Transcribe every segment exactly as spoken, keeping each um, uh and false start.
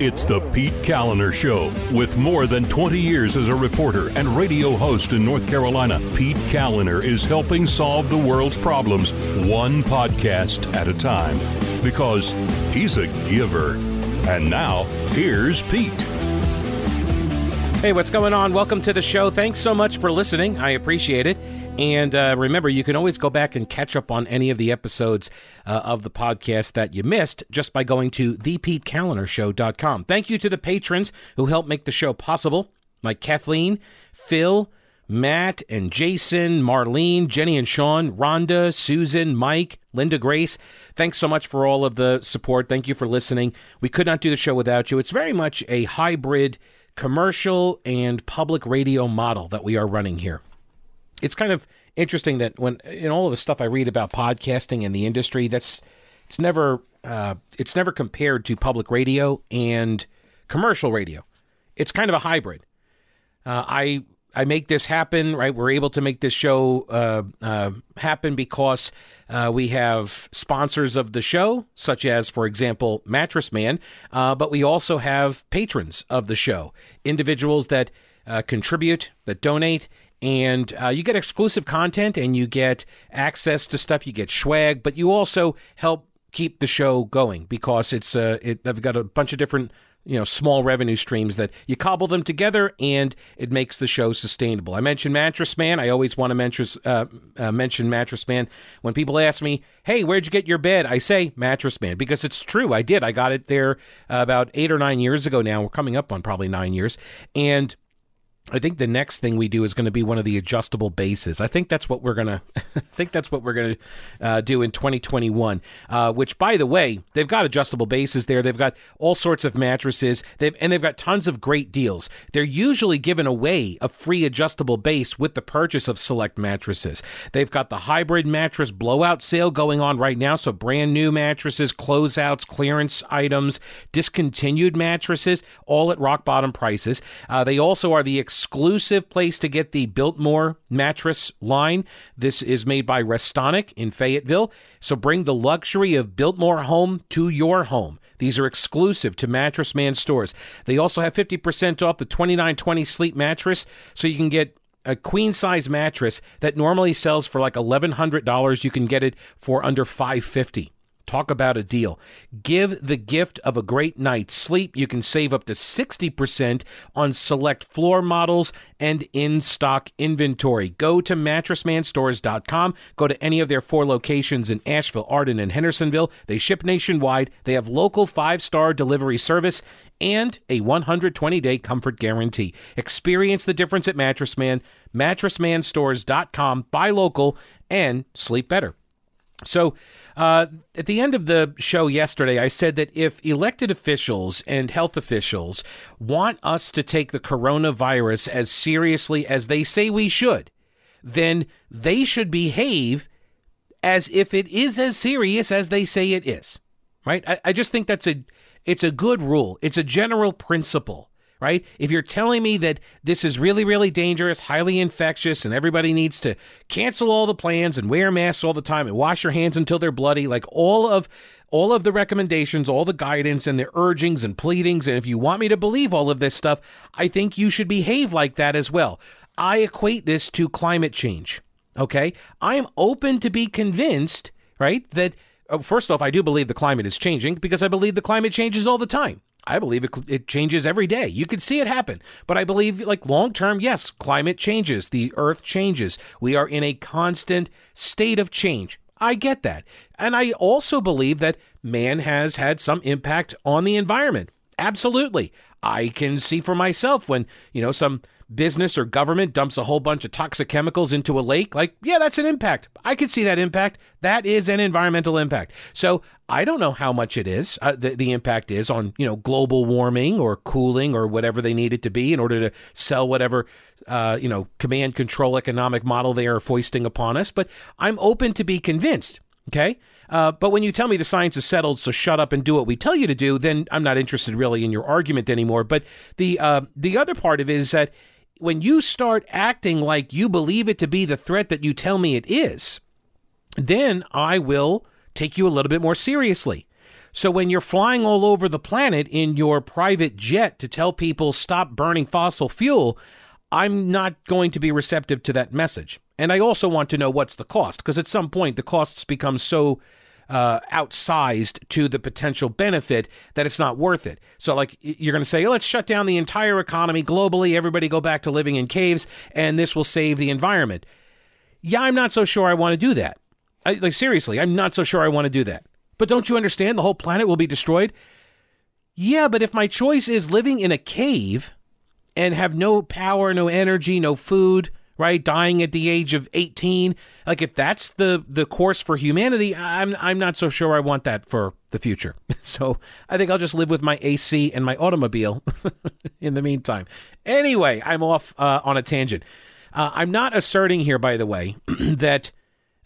It's The Pete Kaliner Show. With more than twenty years as a reporter and radio host in North Carolina, Pete Kaliner is helping solve the world's problems one podcast at a time because he's a giver. And now, here's Pete. Hey, what's going on? Welcome to the show. Thanks so much for listening. I appreciate it. And uh, remember, you can always go back and catch up on any of the episodes uh, of the podcast that you missed just by going to the pete kaliner show dot com. Thank you to the patrons who helped make the show possible, like Kathleen, Phil, Matt, and Jason, Marlene, Jenny and Sean, Rhonda, Susan, Mike, Linda Grace. Thanks so much for all of the support. Thank you for listening. We could not do the show without you. It's very much a hybrid commercial and public radio model that we are running here. It's kind of interesting that when in all of the stuff I read about podcasting and the industry, that's it's never uh, it's never compared to public radio and commercial radio. It's kind of a hybrid. Uh, I I make this happen, right? We're able to make this show uh, uh, happen because uh, we have sponsors of the show, such as, for example, Mattress Man, uh, but we also have patrons of the show, individuals that uh, contribute, that donate. And uh, you get exclusive content and you get access to stuff, you get swag, but you also help keep the show going because it's uh, it, I've got a bunch of different, you know, small revenue streams that you cobble them together and it makes the show sustainable. I mentioned Mattress Man. I always want to mention, uh, uh, mention Mattress Man. When people ask me, hey, where'd you get your bed? I say Mattress Man because it's true. I did. I got it there uh, about eight or nine years ago now. We're coming up on probably nine years. And I think the next thing we do is going to be one of the adjustable bases. I think that's what we're going to I think that's what we're going to uh, do in twenty twenty-one, uh, which, by the way, they've got adjustable bases there. They've got all sorts of mattresses, they've and they've got tons of great deals. They're usually giving away a free adjustable base with the purchase of select mattresses. They've got the hybrid mattress blowout sale going on right now, so brand new mattresses, closeouts, clearance items, discontinued mattresses, all at rock bottom prices. Uh, they also are the exclusive place to get the Biltmore mattress line. This is made by Restonic in Fayetteville. So bring the luxury of Biltmore home to your home. These are exclusive to Mattress Man stores. They also have fifty percent off the twenty-nine twenty Sleep mattress, so you can get a queen-size mattress that normally sells for like eleven hundred dollars. You can get it for under five hundred fifty dollars. Talk about a deal. Give the gift of a great night's sleep. You can save up to sixty percent on select floor models and in-stock inventory. Go to mattress man stores dot com. Go to any of their four locations in Asheville, Arden, and Hendersonville. They ship nationwide. They have local five-star delivery service and a one hundred twenty day comfort guarantee. Experience the difference at Mattress Man. mattress man stores dot com. Buy local and sleep better. So uh, at the end of the show yesterday, I said that if elected officials and health officials want us to take the coronavirus as seriously as they say we should, then they should behave as if it is as serious as they say it is. Right? I, I just think that's a it's a good rule. It's a general principle. Right? If you're telling me that this is really, really dangerous, highly infectious, and everybody needs to cancel all the plans and wear masks all the time and wash your hands until they're bloody, like all of all of the recommendations, all the guidance and the urgings and pleadings, and if you want me to believe all of this stuff, I think you should behave like that as well. I equate this to climate change, okay? I am open to be convinced, right, that, uh, first off, I do believe the climate is changing because I believe the climate changes all the time. I believe it, it changes every day. You can see it happen. But I believe, like, long-term, yes, climate changes. The earth changes. We are in a constant state of change. I get that. And I also believe that man has had some impact on the environment. Absolutely. I can see for myself when, you know, some business or government dumps a whole bunch of toxic chemicals into a lake. Like, yeah, that's an impact. I could see that impact. That is an environmental impact. So I don't know how much it is, uh, the, the impact is on, you know, global warming or cooling or whatever they need it to be in order to sell whatever, uh, you know, command control economic model they are foisting upon us. But I'm open to be convinced. Okay. Uh, but when you tell me the science is settled, so shut up and do what we tell you to do, then I'm not interested really in your argument anymore. But the uh, the other part of it is that when you start acting like you believe it to be the threat that you tell me it is, then I will take you a little bit more seriously. So when you're flying all over the planet in your private jet to tell people stop burning fossil fuel, I'm not going to be receptive to that message. And I also want to know what's the cost, because at some point the costs become so uh, outsized to the potential benefit that it's not worth it. So like you're going to say, oh, let's shut down the entire economy globally. Everybody go back to living in caves and this will save the environment. Yeah, I'm not so sure I want to do that. I, like seriously, I'm not so sure I want to do that. But don't you understand the whole planet will be destroyed? Yeah, but if my choice is living in a cave and have no power, no energy, no food, right? Dying at the age of eighteen. Like if that's the, the course for humanity, I'm I'm not so sure I want that for the future. So I think I'll just live with my A C and my automobile in the meantime. Anyway, I'm off uh, on a tangent. Uh, I'm not asserting here, by the way, that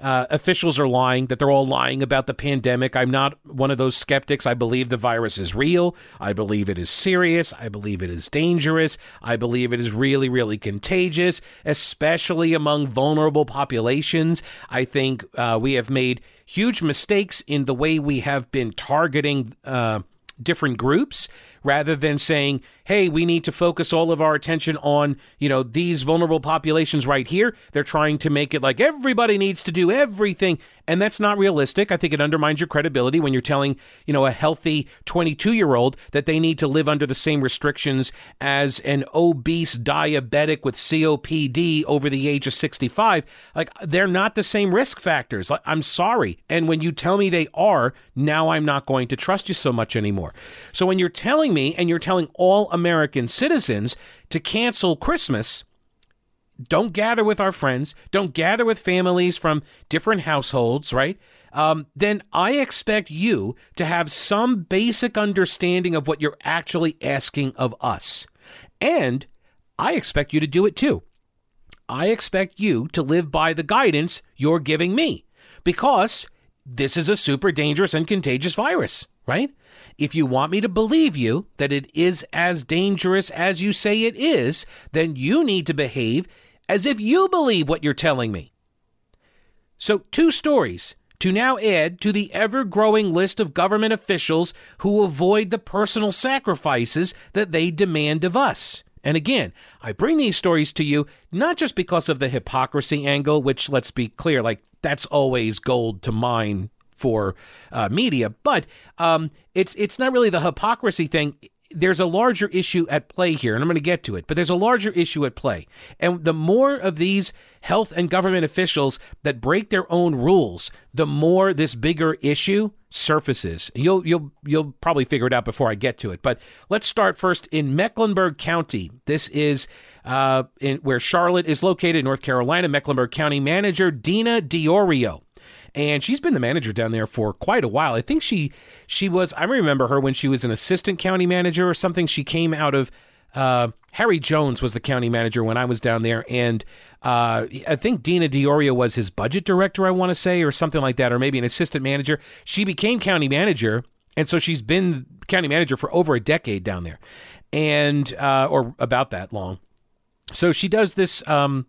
uh, officials are lying, that they're all lying about the pandemic. I'm not one of those skeptics. I believe the virus is real. I believe it is serious. I believe it is dangerous. I believe it is really, really contagious, especially among vulnerable populations. I think uh, we have made huge mistakes in the way we have been targeting uh different groups, rather than saying, hey, we need to focus all of our attention on, you know, these vulnerable populations right here. They're trying to make it like everybody needs to do everything. And that's not realistic. I think it undermines your credibility when you're telling, you know, a healthy twenty-two-year-old that they need to live under the same restrictions as an obese diabetic with C O P D over the age of sixty-five. Like, they're not the same risk factors. I'm sorry. And when you tell me they are, now I'm not going to trust you so much anymore. So when you're telling me and you're telling all American citizens to cancel Christmas, don't gather with our friends, don't gather with families from different households, right? Um, then I expect you to have some basic understanding of what you're actually asking of us. And I expect you to do it too. I expect you to live by the guidance you're giving me, because this is a super dangerous and contagious virus, right? If you want me to believe you that it is as dangerous as you say it is, then you need to behave as if you believe what you're telling me. So two stories to now add to the ever-growing list of government officials who avoid the personal sacrifices that they demand of us. And again, I bring these stories to you not just because of the hypocrisy angle, which, let's be clear, like that's always gold to mine for uh, media, but um, it's it's not really the hypocrisy thing. There's a larger issue at play here, and I'm going to get to it, but there's a larger issue at play. And the more of these health and government officials that break their own rules, the more this bigger issue surfaces. You'll you'll you'll probably figure it out before I get to it. But let's start first in Mecklenburg County. This is uh, in, where Charlotte is located, in North Carolina. Mecklenburg County Manager Dena Diorio. And she's been the manager down there for quite a while. I think she she was, I remember her when she was an assistant county manager or something. She came out of, uh, Harry Jones was the county manager when I was down there. And uh, I think Dena Diorio was his budget director, I want to say, or something like that, or maybe an assistant manager. She became county manager. And so she's been county manager for over a decade down there, and uh, or about that long. So she does this um,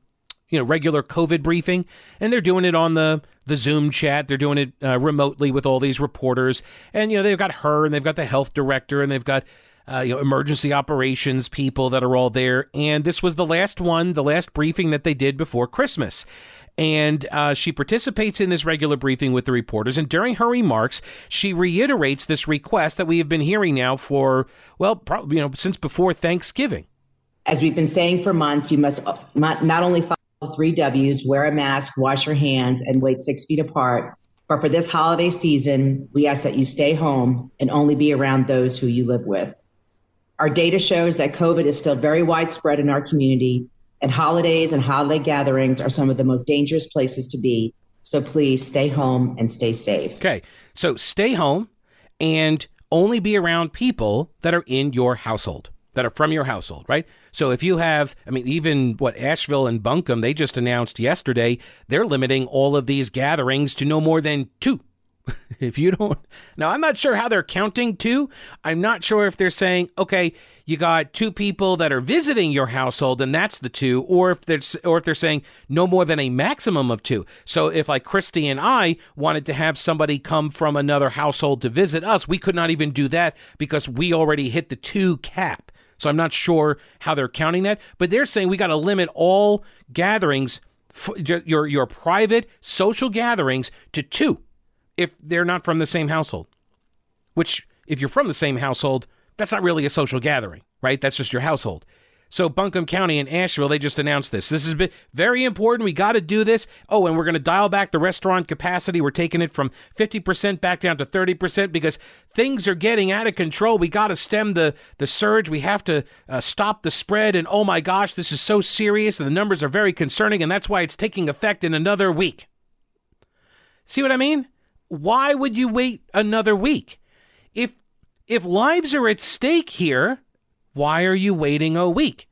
you know, regular COVID briefing, and they're doing it on the, the Zoom chat. They're doing it uh, remotely with all these reporters. And, you know, they've got her, and they've got the health director, and they've got, uh, you know, emergency operations people that are all there. And this was the last one, the last briefing that they did before Christmas. And uh, she participates in this regular briefing with the reporters. And during her remarks, she reiterates this request that we have been hearing now for, well, probably, you know, since before Thanksgiving. As we've been saying for months, you must not only follow three W's, wear a mask, wash your hands, and wait six feet apart. But for this holiday season, we ask that you stay home and only be around those who you live with. Our data shows that COVID is still very widespread in our community, and holidays and holiday gatherings are some of the most dangerous places to be. So please stay home and stay safe. Okay, so stay home and only be around people that are in your household, that are from your household, right? So if you have, I mean, even what Asheville and Buncombe, they just announced yesterday, they're limiting all of these gatherings to no more than two If you don't, now I'm not sure how they're counting too. I'm not sure if they're saying, okay, you got two people that are visiting your household and that's the two, or if they're, or if they're saying no more than a maximum of two. So if like Christy and I wanted to have somebody come from another household to visit us, we could not even do that because we already hit the two cap. So I'm not sure how they're counting that, but they're saying we got to limit all gatherings, your, your private social gatherings to two. If they're not from the same household, which if you're from the same household, that's not really a social gathering, right? That's just your household. So Buncombe County and Asheville, they just announced this. This has been very important. We got to do this. Oh, and we're going to dial back the restaurant capacity. We're taking it from fifty percent back down to thirty percent because things are getting out of control. We got to stem the, the surge. We have to uh, stop the spread. And oh my gosh, this is so serious. And the numbers are very concerning. And that's why it's taking effect in another week. See what I mean? Why would you wait another week? If if lives are at stake here, why are you waiting a week?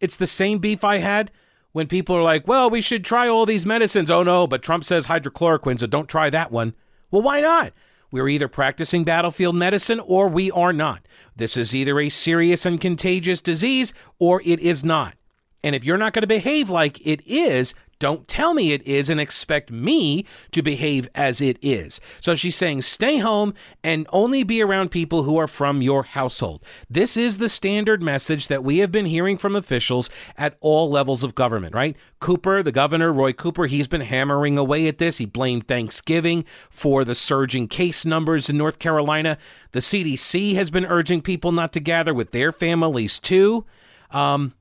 It's the same beef I had when people are like, well, we should try all these medicines. Oh, no, but Trump says hydrochloroquine, so don't try that one. Well, why not? We're either practicing battlefield medicine or we are not. This is either a serious and contagious disease or it is not. And if you're not going to behave like it is, don't tell me it is and expect me to behave as it is. So she's saying stay home and only be around people who are from your household. This is the standard message that we have been hearing from officials at all levels of government, right? Cooper, the governor, Roy Cooper, he's been hammering away at this. He blamed Thanksgiving for the surging case numbers in North Carolina. The C D C has been urging people not to gather with their families too. Um,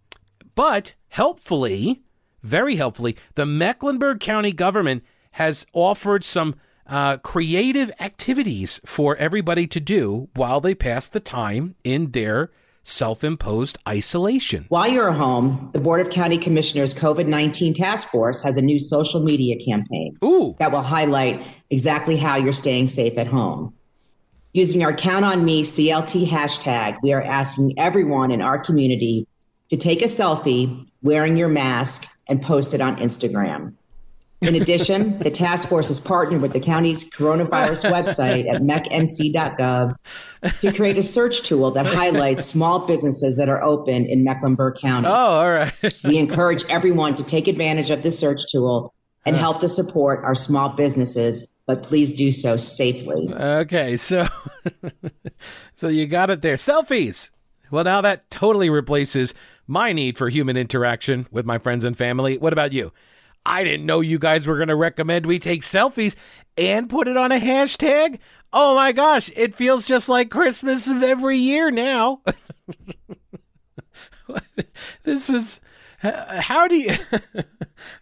but helpfully... Very helpfully, the Mecklenburg County government has offered some uh, creative activities for everybody to do while they pass the time in their self-imposed isolation. While you're home, the Board of County Commissioners COVID nineteen Task Force has a new social media campaign Ooh. That will highlight exactly how you're staying safe at home. Using our Count On Me C L T hashtag, we are asking everyone in our community to take a selfie wearing your mask and post it on Instagram. In addition, the task force has partnered with the county's coronavirus website at mec m c dot gov to create a search tool that highlights small businesses that are open in Mecklenburg County. Oh, all right. We encourage everyone to take advantage of this search tool and help to support our small businesses, but please do so safely. Okay, so so you got it there. Selfies. Well, now that totally replaces my need for human interaction with my friends and family. What about you? I didn't know you guys were going to recommend we take selfies and put it on a hashtag. Oh, my gosh. It feels just like Christmas of every year now. This is how do you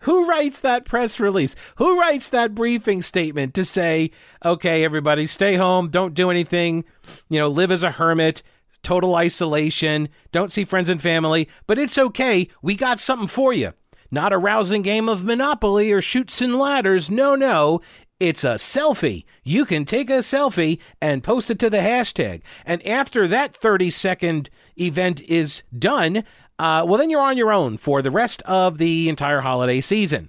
who writes that press release? Who writes that briefing statement to say, OK, everybody, stay home. Don't do anything. You know, live as a hermit. Total isolation, don't see friends and family, but it's okay. We got something for you. Not a rousing game of Monopoly or Chutes and Ladders. No, no, it's a selfie. You can take a selfie and post it to the hashtag. And after that thirty second event is done, uh, well, then you're on your own for the rest of the entire holiday season.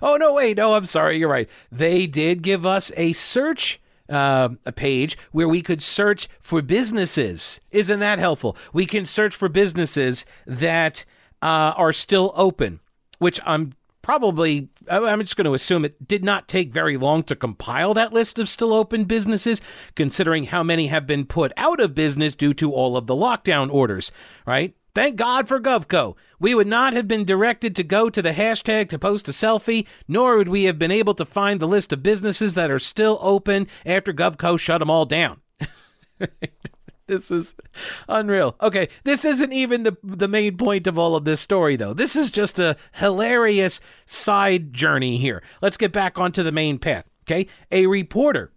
Oh, no, wait, no, I'm sorry. You're right. They did give us a search Uh, a page where we could search for businesses. Isn't that helpful? We can search for businesses that uh, are still open, which I'm probably, I'm just going to assume it did not take very long to compile that list of still open businesses, considering how many have been put out of business due to all of the lockdown orders, right? Thank God for GovCo. We would not have been directed to go to the hashtag to post a selfie, nor would we have been able to find the list of businesses that are still open after GovCo shut them all down. This is unreal. Okay, this isn't even the the main point of all of this story, though. This is just a hilarious side journey here. Let's get back onto the main path, okay? A reporter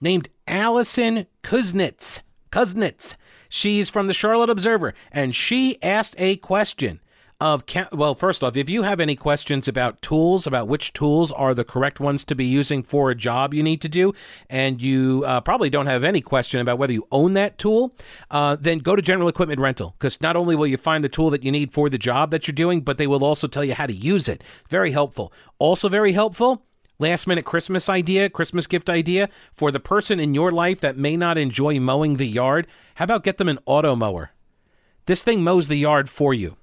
named Allison Kuznits. Kuznits. She's from the Charlotte Observer, and she asked a question of, well, first off, if you have any questions about tools, about which tools are the correct ones to be using for a job you need to do, and you uh, probably don't have any question about whether you own that tool, uh, then go to General Equipment Rental, because not only will you find the tool that you need for the job that you're doing, but they will also tell you how to use it. Very helpful. Also very helpful. last minute Christmas idea, Christmas gift idea for the person in your life that may not enjoy mowing the yard. How about get them an auto mower? This thing mows the yard for you.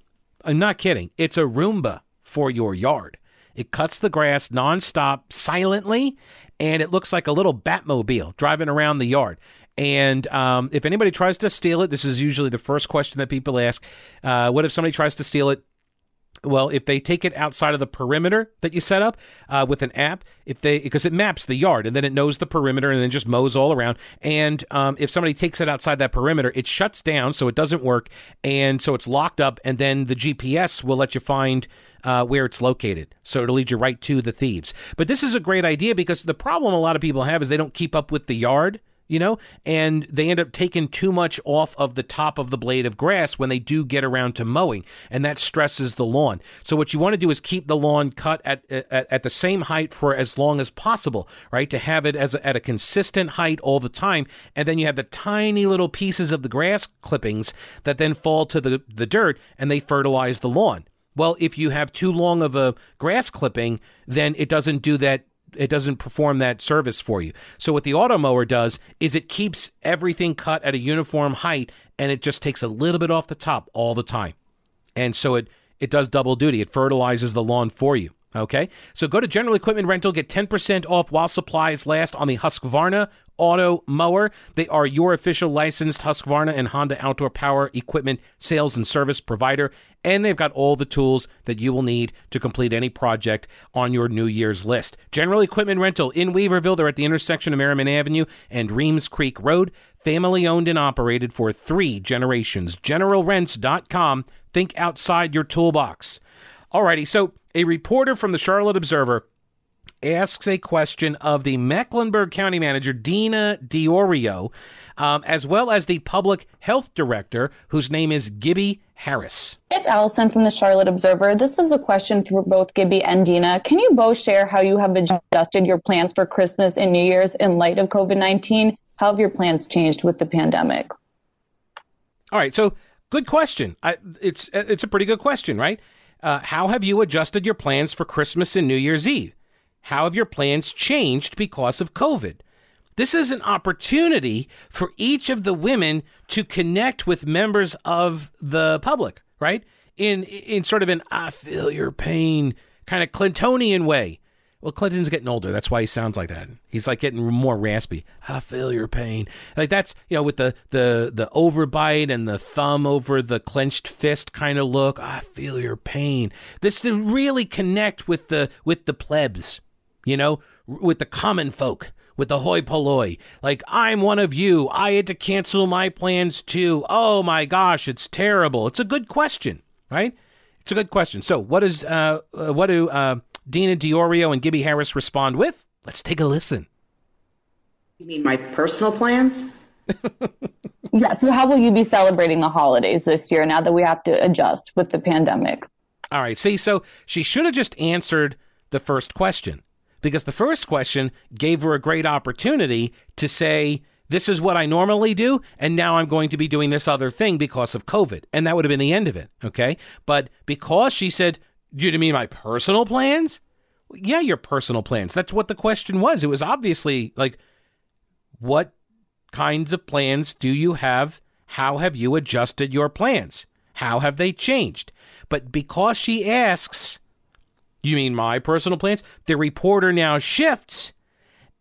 I'm not kidding. It's a Roomba for your yard. It cuts the grass nonstop, silently, and it looks like a little Batmobile driving around the yard. And um, if anybody tries to steal it, this is usually the first question that people ask. Uh, what if somebody tries to steal it? Well, if they take it outside of the perimeter that you set up uh, with an app, if they because it maps the yard, and then it knows the perimeter and then just mows all around. And um, if somebody takes it outside that perimeter, it shuts down, so it doesn't work, and so it's locked up, and then the G P S will let you find uh, where it's located. So it'll lead you right to the thieves. But this is a great idea because the problem a lot of people have is they don't keep up with the yard, you know, and they end up taking too much off of the top of the blade of grass when they do get around to mowing, and that stresses the lawn. So what you want to do is keep the lawn cut at at, at the same height for as long as possible, right? To have it as a, at a consistent height all the time, and then you have the tiny little pieces of the grass clippings that then fall to the, the dirt, and they fertilize the lawn. Well, if you have too long of a grass clipping, then it doesn't do that. It doesn't perform that service for you. So what the auto mower does is it keeps everything cut at a uniform height, and it just takes a little bit off the top all the time. And so it, it does double duty. It fertilizes the lawn for you. Okay, so go to General Equipment Rental, get ten percent off while supplies last on the Husqvarna Auto Mower. They are your official licensed Husqvarna and Honda outdoor power equipment sales and service provider, and they've got all the tools that you will need to complete any project on your New Year's list. General Equipment Rental in Weaverville. They're at the intersection of Merriman Avenue and Reams Creek Road. Family owned and operated for three generations. General Rents dot com. Think outside your toolbox. Alrighty, so a reporter from the Charlotte Observer asks a question of the Mecklenburg County manager, Dena Diorio, um, as well as the public health director, whose name is Gibby Harris. It's Allison from the Charlotte Observer. This is a question for both Gibby and Dena. Can you both share how you have adjusted your plans for Christmas and New Year's in light of COVID nineteen? How have your plans changed with the pandemic? All right, so good question. I, it's it's a pretty good question, right? Uh, how have you adjusted your plans for Christmas and New Year's Eve? How have your plans changed because of COVID? This is an opportunity for each of the women to connect with members of the public, right? In in sort of an I feel your pain kind of Clintonian way. Well, Clinton's getting older. That's why he sounds like that. He's like getting more raspy. I feel your pain. Like that's, you know, with the the the overbite and the thumb over the clenched fist kind of look. I feel your pain. This to really connect with the with the plebs, you know, with the common folk, with the hoi polloi. Like, I'm one of you. I had to cancel my plans too. Oh my gosh, it's terrible. It's a good question, right? It's a good question. So what is uh what do uh Dena Diorio and Gibby Harris respond with? Let's take a listen. You mean my personal plans? Yeah, so how will you be celebrating the holidays this year now that we have to adjust with the pandemic? All right, see, so she should have just answered the first question, because the first question gave her a great opportunity to say, this is what I normally do, and now I'm going to be doing this other thing because of COVID. And that would have been the end of it, okay? But because she said, do you mean my personal plans? Yeah, your personal plans. That's what the question was. It was obviously like, what kinds of plans do you have? How have you adjusted your plans? How have they changed? But because she asks, you mean my personal plans? The reporter now shifts,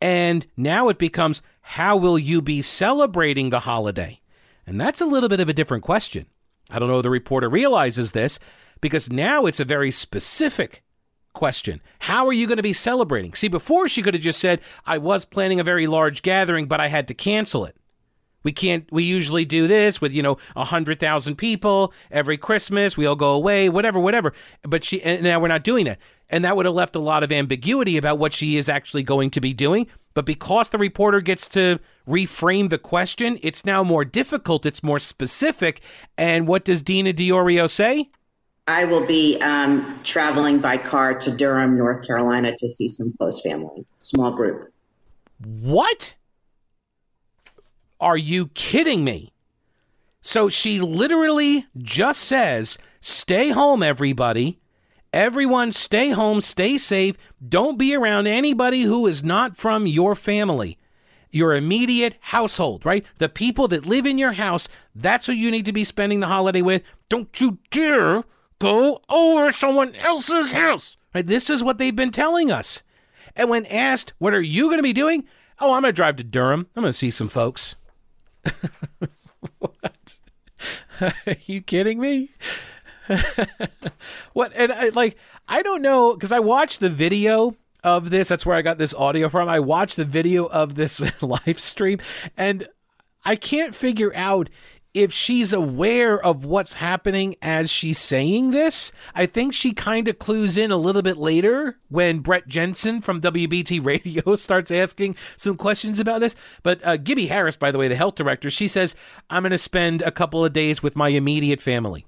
and now it becomes, how will you be celebrating the holiday? And that's a little bit of a different question. I don't know if the reporter realizes this, because now it's a very specific question. How are you going to be celebrating? See, before she could have just said, I was planning a very large gathering, but I had to cancel it. We can't, we usually do this with, you know, one hundred thousand people every Christmas. We all go away, whatever, whatever. But she, and now we're not doing that. And that would have left a lot of ambiguity about what she is actually going to be doing. But because the reporter gets to reframe the question, it's now more difficult. It's more specific. And what does Dena Diorio say? I will be um, traveling by car to Durham, North Carolina, to see some close family, small group. What? Are you kidding me? So she literally just says, stay home, everybody, Everyone stay home, stay safe. Don't be around anybody who is not from your family, your immediate household, right? The people that live in your house, that's who you need to be spending the holiday with. Don't you dare go over someone else's house. Right? This is what they've been telling us. And when asked, what are you going to be doing? Oh, I'm going to drive to Durham. I'm going to see some folks. What? Are you kidding me? What? And I, like, I don't know, because I watched the video of this. That's where I got this audio from. I watched the video of this live stream, and I can't figure out if she's aware of what's happening as she's saying this. I think she kind of clues in a little bit later when Brett Jensen from W B T Radio starts asking some questions about this. But uh, Gibby Harris, by the way, the health director, she says, I'm going to spend a couple of days with my immediate family.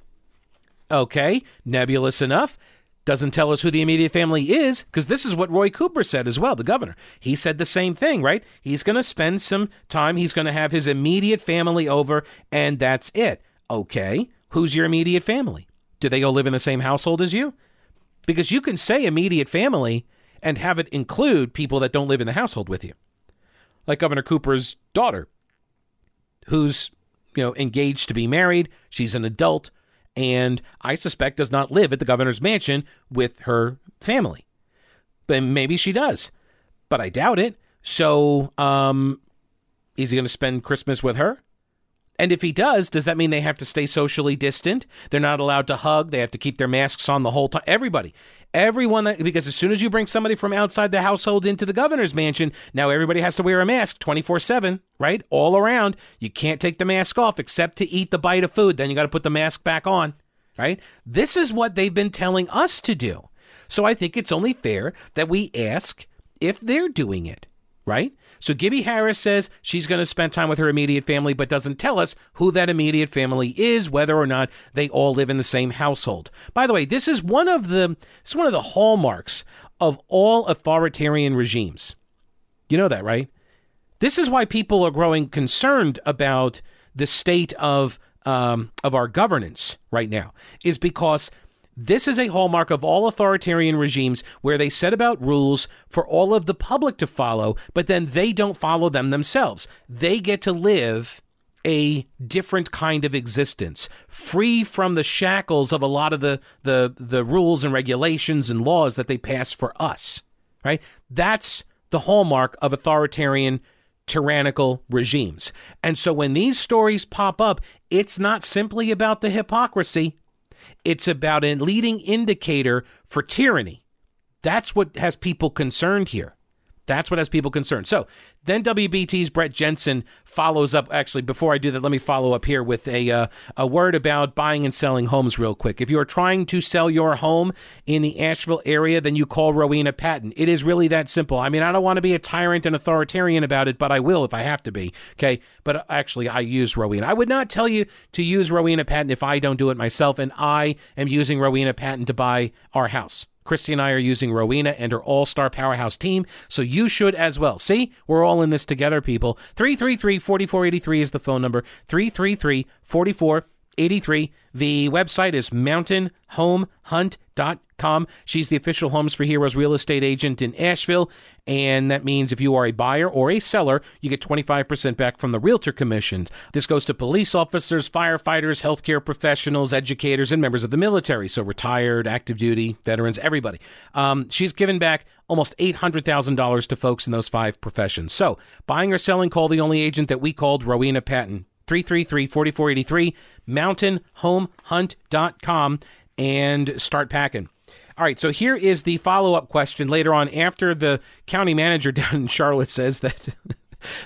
Okay, nebulous enough. Doesn't tell us who the immediate family is, because this is what Roy Cooper said as well, the governor. He said the same thing, right? He's going to spend some time. He's going to have his immediate family over, and that's it. Okay, who's your immediate family? Do they go live in the same household as you? Because you can say immediate family and have it include people that don't live in the household with you. Like Governor Cooper's daughter, who's, you know, engaged to be married. She's an adult. And I suspect does not live at the governor's mansion with her family. But maybe she does, but I doubt it. So um, is he going to spend Christmas with her? And if he does, does that mean they have to stay socially distant? They're not allowed to hug. They have to keep their masks on the whole time. Everybody, everyone, that, because as soon as you bring somebody from outside the household into the governor's mansion, now everybody has to wear a mask twenty-four seven, right? All around. You can't take the mask off except to eat the bite of food. Then you got to put the mask back on, right? This is what they've been telling us to do. So I think it's only fair that we ask if they're doing it, right? So Gibby Harris says she's going to spend time with her immediate family, but doesn't tell us who that immediate family is, whether or not they all live in the same household. By the way, this is one of the it's one of the hallmarks of all authoritarian regimes. You know that, right? This is why people are growing concerned about the state of um, of our governance right now, is because this is a hallmark of all authoritarian regimes, where they set about rules for all of the public to follow, but then they don't follow them themselves. They get to live a different kind of existence, free from the shackles of a lot of the, the, the rules and regulations and laws that they pass for us, right? That's the hallmark of authoritarian, tyrannical regimes. And so when these stories pop up, it's not simply about the hypocrisy. It's about a leading indicator for tyranny. That's what has people concerned here. That's what has people concerned. So then W B T's Brett Jensen follows up. Actually, before I do that, let me follow up here with a uh, a word about buying and selling homes real quick. If you are trying to sell your home in the Asheville area, then you call Rowena Patton. It is really that simple. I mean, I don't want to be a tyrant and authoritarian about it, but I will if I have to be. Okay. But actually, I use Rowena. I would not tell you to use Rowena Patton if I don't do it myself. And I am using Rowena Patton to buy our house. Christy and I are using Rowena and her all-star powerhouse team, so you should as well. See, we're all in this together, people. three three three, four four eight three is the phone number, three three three, four four eight three. The website is mountain home hunt dot com. She's the official Homes for Heroes real estate agent in Asheville, and that means if you are a buyer or a seller, you get twenty-five percent back from the realtor commissions. This goes to police officers, firefighters, healthcare professionals, educators, and members of the military, so retired, active duty, veterans, everybody. Um, she's given back almost eight hundred thousand dollars to folks in those five professions. So buying or selling, call the only agent that we called, Rowena Patton. three three three, four four eight three, mountain home hunt dot com, and start packing. All right, so here is the follow-up question later on, after the county manager down in Charlotte says that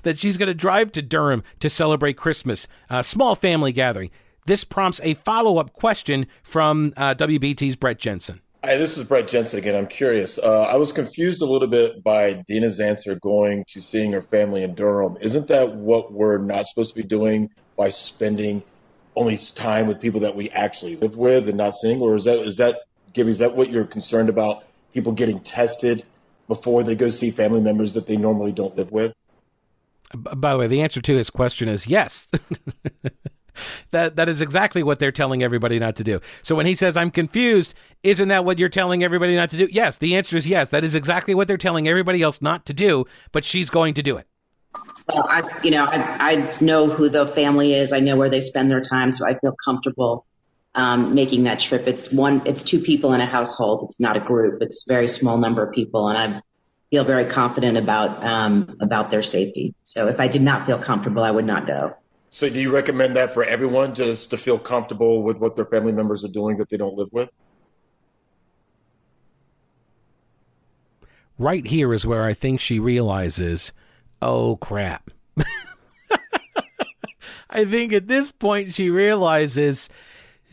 that she's going to drive to Durham to celebrate Christmas, a small family gathering. This prompts a follow-up question from uh, W B T's Brett Jensen. Hi, this is Brett Jensen again. I'm curious. Uh, I was confused a little bit by Dena's answer, going to seeing her family in Durham. Isn't that what we're not supposed to be doing by spending only time with people that we actually live with and not seeing? Or is that, is that, Gibby, is that what you're concerned about, people getting tested before they go see family members that they normally don't live with? By the way, the answer to his question is yes. That that is exactly what they're telling everybody not to do. So when he says, I'm confused, isn't that what you're telling everybody not to do? Yes, the answer is yes. That is exactly what they're telling everybody else not to do, but she's going to do it. Well, I, you know, I, I know who the family is. I know where they spend their time, so I feel comfortable um, making that trip. It's one, it's two people in a household. It's not a group. It's a very small number of people, and I feel very confident about um, about their safety. So if I did not feel comfortable, I would not go. So do you recommend that for everyone, just to feel comfortable with what their family members are doing that they don't live with? Right here is where I think she realizes, oh, crap. I think at this point she realizes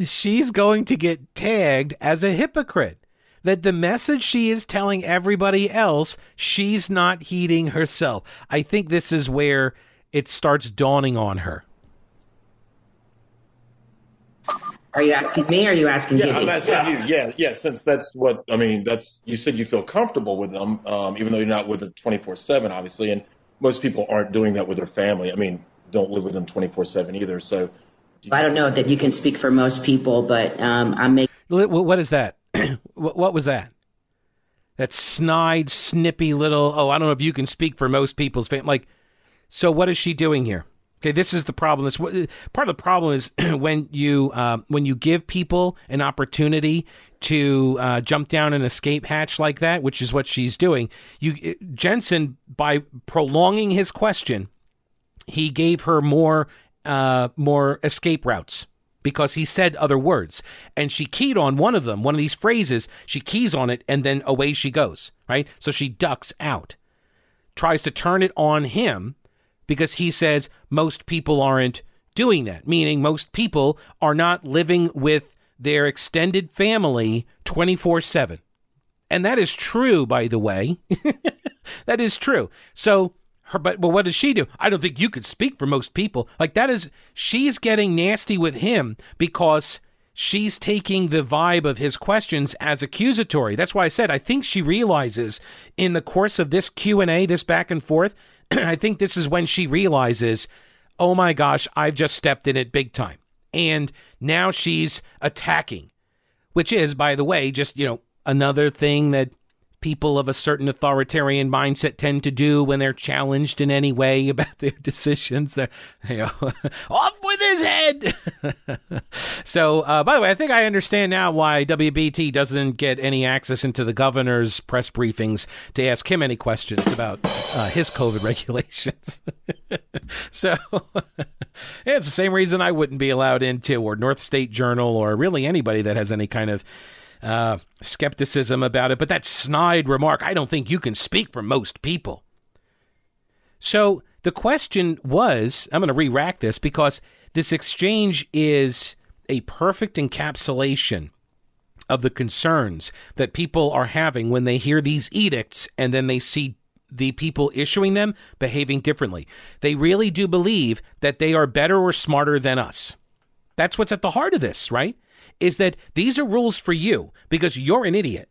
she's going to get tagged as a hypocrite. That the message she is telling everybody else, she's not heeding herself. I think this is where it starts dawning on her. Are you asking me or are you asking yeah, Gibby? I'm asking yeah. you. Yeah, yeah, since that's what, I mean, that's, you said you feel comfortable with them, um, even though you're not with them twenty-four seven, obviously, and most people aren't doing that with their family. I mean, don't live with them twenty-four seven either, so. Do I don't know that you can speak for most people, but um, I'm making. What is that? What was that? That snide, snippy little, oh, I don't know if you can speak for most people's family. Like, so what is she doing here? Okay, this is the problem. This, part of the problem is when you uh, when you give people an opportunity to uh, jump down an escape hatch like that, which is what she's doing. You Jensen, by prolonging his question, he gave her more uh, more escape routes because he said other words, and she keyed on one of them, one of these phrases. She keys on it, and then away she goes. Right, so she ducks out, tries to turn it on him. Because he says most people aren't doing that, meaning most people are not living with their extended family twenty-four seven. And that is true, by the way. That is true. So, her, but, but what does she do? I don't think you could speak for most people. Like, that is, she's getting nasty with him because she's taking the vibe of his questions as accusatory. That's why I said I think she realizes in the course of this Q and A, this back and forth, I think this is when she realizes, oh, my gosh, I've just stepped in it big time. And now she's attacking, which is, by the way, just, you know, another thing that people of a certain authoritarian mindset tend to do when they're challenged in any way about their decisions. They're, you know, off with his head. So, uh, by the way, I think I understand now why W B T doesn't get any access into the governor's press briefings to ask him any questions about uh, his COVID regulations. So it's the same reason I wouldn't be allowed into, or North State Journal, or really anybody that has any kind of Uh, skepticism about it, but that snide remark, I don't think you can speak for most people. So the question was, I'm going to re-rack this because this exchange is a perfect encapsulation of the concerns that people are having when they hear these edicts and then they see the people issuing them behaving differently. They really do believe that they are better or smarter than us. That's what's at the heart of this, right? Is that these are rules for you because you're an idiot.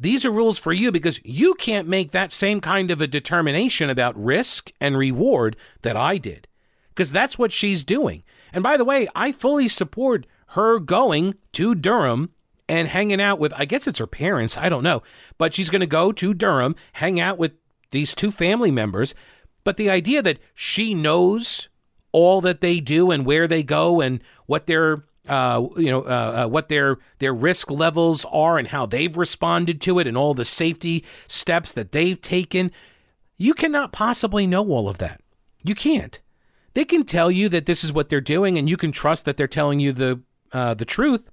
These are rules for you because you can't make that same kind of a determination about risk and reward that I did. Because that's what she's doing. And by the way, I fully support her going to Durham and hanging out with, I guess it's her parents, I don't know. But she's going to go to Durham, hang out with these two family members. But the idea that she knows all that they do and where they go and what their Uh, you know, uh, uh, what their their risk levels are and how they've responded to it and all the safety steps that they've taken. You cannot possibly know all of that. You can't. They can tell you that this is what they're doing and you can trust that they're telling you the uh, the truth.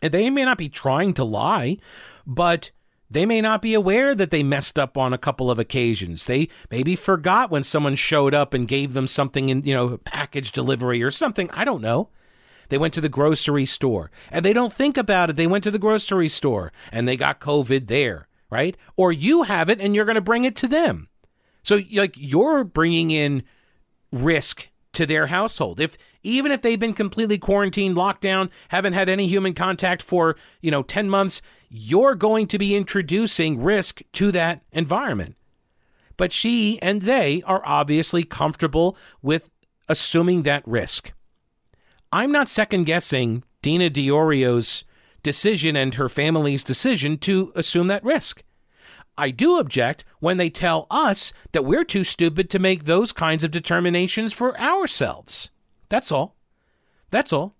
And they may not be trying to lie, but they may not be aware that they messed up on a couple of occasions. They maybe forgot when someone showed up and gave them something in, you know, package delivery or something. I don't know. They went to the grocery store, and they don't think about it. They went to the grocery store, and they got COVID there, right? Or you have it, and you're going to bring it to them. So, like, you're bringing in risk to their household. If even if they've been completely quarantined, locked down, haven't had any human contact for, you know, ten months, you're going to be introducing risk to that environment. But she and they are obviously comfortable with assuming that risk. I'm not second-guessing Dena Diorio's decision and her family's decision to assume that risk. I do object when they tell us that we're too stupid to make those kinds of determinations for ourselves. That's all. That's all.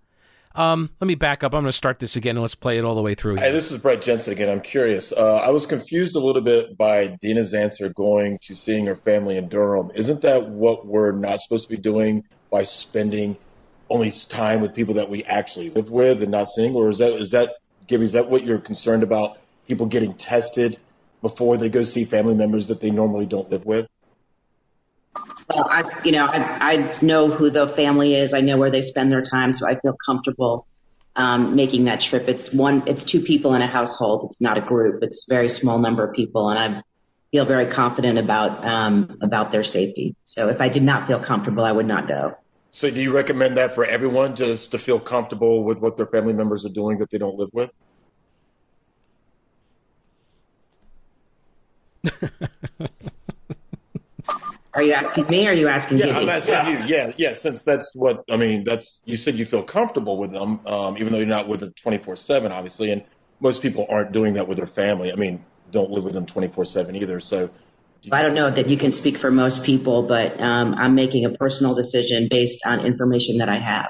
Um, let me back up. I'm going to start this again, and let's play it all the way through. Here. Hey, this is Brett Jensen again. I'm curious. Uh, I was confused a little bit by Dena's answer going to seeing her family in Durham. Isn't that what we're not supposed to be doing by spending only time with people that we actually live with and not seeing? Or is that, is that, Gibby, is that what you're concerned about, people getting tested before they go see family members that they normally don't live with? Well, I, you know, I, I know who the family is. I know where they spend their time, so I feel comfortable um, making that trip. It's one, it's two people in a household. It's not a group. It's a very small number of people, and I feel very confident about um, about their safety. So if I did not feel comfortable, I would not go. So do you recommend that for everyone, just to feel comfortable with what their family members are doing that they don't live with? Are you asking me or are you asking yeah, Gibby? I'm asking yeah. you. Yeah, yeah, since that's what, I mean, that's, you said you feel comfortable with them, um, even though you're not with them twenty-four seven, obviously, and most people aren't doing that with their family. I mean, don't live with them twenty-four seven either, so. Do I don't know that you can speak for most people, but um, I'm making a personal decision based on information that I have.